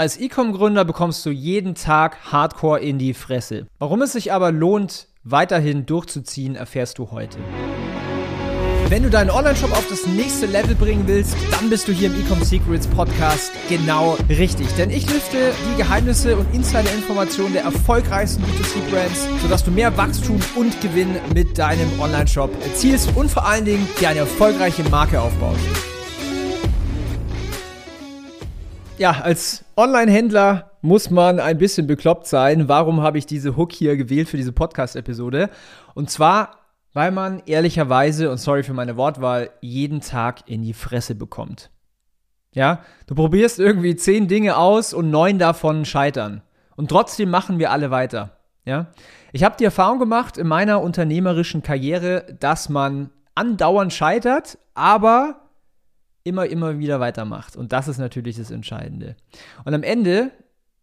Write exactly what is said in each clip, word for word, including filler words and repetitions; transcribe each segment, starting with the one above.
Als Ecom-Gründer bekommst du jeden Tag Hardcore in die Fresse. Warum es sich aber lohnt, weiterhin durchzuziehen, erfährst du heute. Wenn du deinen Online-Shop auf das nächste Level bringen willst, dann bist du hier im Ecom Secrets Podcast genau richtig. Denn ich lüfte die Geheimnisse und Insider-Informationen der erfolgreichsten B two C Brands, sodass du mehr Wachstum und Gewinn mit deinem Online-Shop erzielst und vor allen Dingen dir eine erfolgreiche Marke aufbaust. Ja, als Online-Händler muss man ein bisschen bekloppt sein. Warum habe ich diese Hook hier gewählt für diese Podcast-Episode? Und zwar, weil man ehrlicherweise, und sorry für meine Wortwahl, jeden Tag in die Fresse bekommt. Ja, du probierst irgendwie zehn Dinge aus und neun davon scheitern. Und trotzdem machen wir alle weiter. Ja, ich habe die Erfahrung gemacht in meiner unternehmerischen Karriere, dass man andauernd scheitert, aber immer, immer wieder weitermacht. Und das ist natürlich das Entscheidende. Und am Ende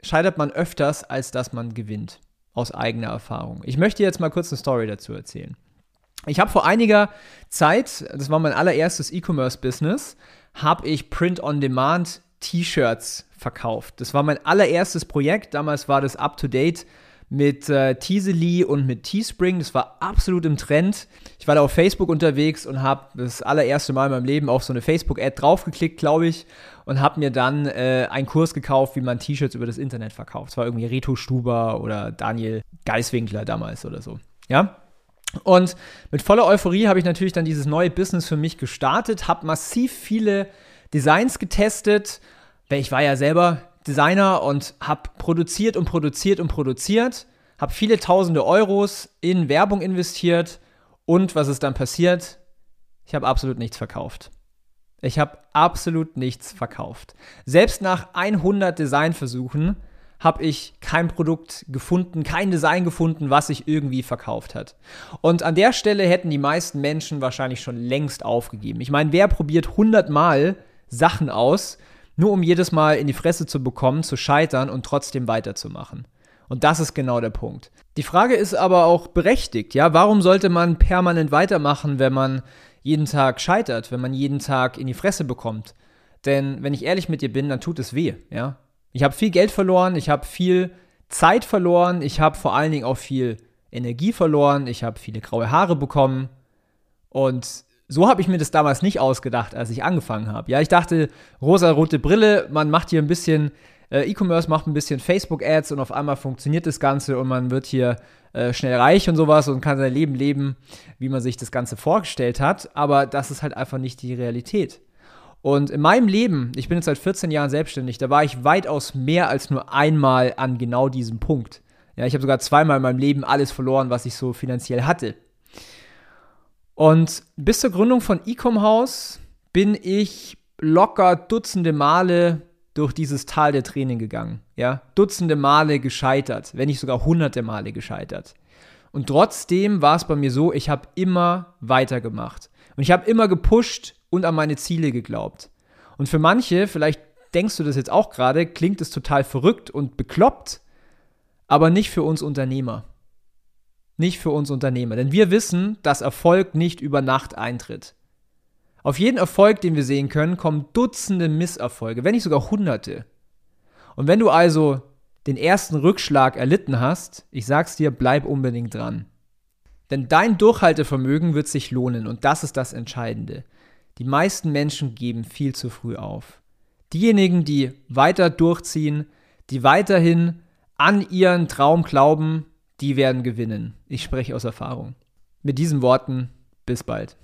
scheitert man öfters, als dass man gewinnt. Aus eigener Erfahrung. Ich möchte jetzt mal kurz eine Story dazu erzählen. Ich habe vor einiger Zeit, das war mein allererstes E-Commerce-Business, habe ich Print-on-Demand-T-Shirts verkauft. Das war mein allererstes Projekt. Damals war das up-to-date mit äh, Teaseli und mit Teespring. Das war absolut im Trend. Ich war da auf Facebook unterwegs und habe das allererste Mal in meinem Leben auf so eine Facebook-Ad draufgeklickt, glaube ich, und habe mir dann äh, einen Kurs gekauft, wie man T-Shirts über das Internet verkauft. Das war irgendwie Reto Stuber oder Daniel Geiswinkler damals oder so. Ja? Und mit voller Euphorie habe ich natürlich dann dieses neue Business für mich gestartet, habe massiv viele Designs getestet, weil ich war ja selber Designer und habe produziert und produziert und produziert, habe viele tausende Euros in Werbung investiert und was ist dann passiert? Ich habe absolut nichts verkauft. Ich habe absolut nichts verkauft. Selbst nach hundert Designversuchen habe ich kein Produkt gefunden, kein Design gefunden, was sich irgendwie verkauft hat. Und an der Stelle hätten die meisten Menschen wahrscheinlich schon längst aufgegeben. Ich meine, wer probiert hundert Mal Sachen aus, nur um jedes Mal in die Fresse zu bekommen, zu scheitern und trotzdem weiterzumachen? Und das ist genau der Punkt. Die Frage ist aber auch berechtigt, ja? Warum sollte man permanent weitermachen, wenn man jeden Tag scheitert, wenn man jeden Tag in die Fresse bekommt? Denn wenn ich ehrlich mit dir bin, dann tut es weh, ja? Ich habe viel Geld verloren, ich habe viel Zeit verloren, ich habe vor allen Dingen auch viel Energie verloren, ich habe viele graue Haare bekommen. Und so habe ich mir das damals nicht ausgedacht, als ich angefangen habe. Ja, ich dachte, rosa-rote Brille, man macht hier ein bisschen äh, E-Commerce, macht ein bisschen Facebook-Ads und auf einmal funktioniert das Ganze und man wird hier äh, schnell reich und sowas und kann sein Leben leben, wie man sich das Ganze vorgestellt hat. Aber das ist halt einfach nicht die Realität. Und in meinem Leben, ich bin jetzt seit vierzehn Jahren selbstständig, da war ich weitaus mehr als nur einmal an genau diesem Punkt. Ja, ich habe sogar zweimal in meinem Leben alles verloren, was ich so finanziell hatte. Und bis zur Gründung von EcomHouse bin ich locker dutzende Male durch dieses Tal der Tränen gegangen. Ja, dutzende Male gescheitert, wenn nicht sogar hunderte Male gescheitert. Und trotzdem war es bei mir so, ich habe immer weitergemacht. Und ich habe immer gepusht und an meine Ziele geglaubt. Und für manche, vielleicht denkst du das jetzt auch gerade, klingt es total verrückt und bekloppt, aber nicht für uns Unternehmer. Nicht für uns Unternehmer. Denn wir wissen, dass Erfolg nicht über Nacht eintritt. Auf jeden Erfolg, den wir sehen können, kommen Dutzende Misserfolge, wenn nicht sogar Hunderte. Und wenn du also den ersten Rückschlag erlitten hast, ich sag's dir, bleib unbedingt dran. Denn dein Durchhaltevermögen wird sich lohnen und das ist das Entscheidende. Die meisten Menschen geben viel zu früh auf. Diejenigen, die weiter durchziehen, die weiterhin an ihren Traum glauben, die werden gewinnen. Ich spreche aus Erfahrung. Mit diesen Worten, bis bald.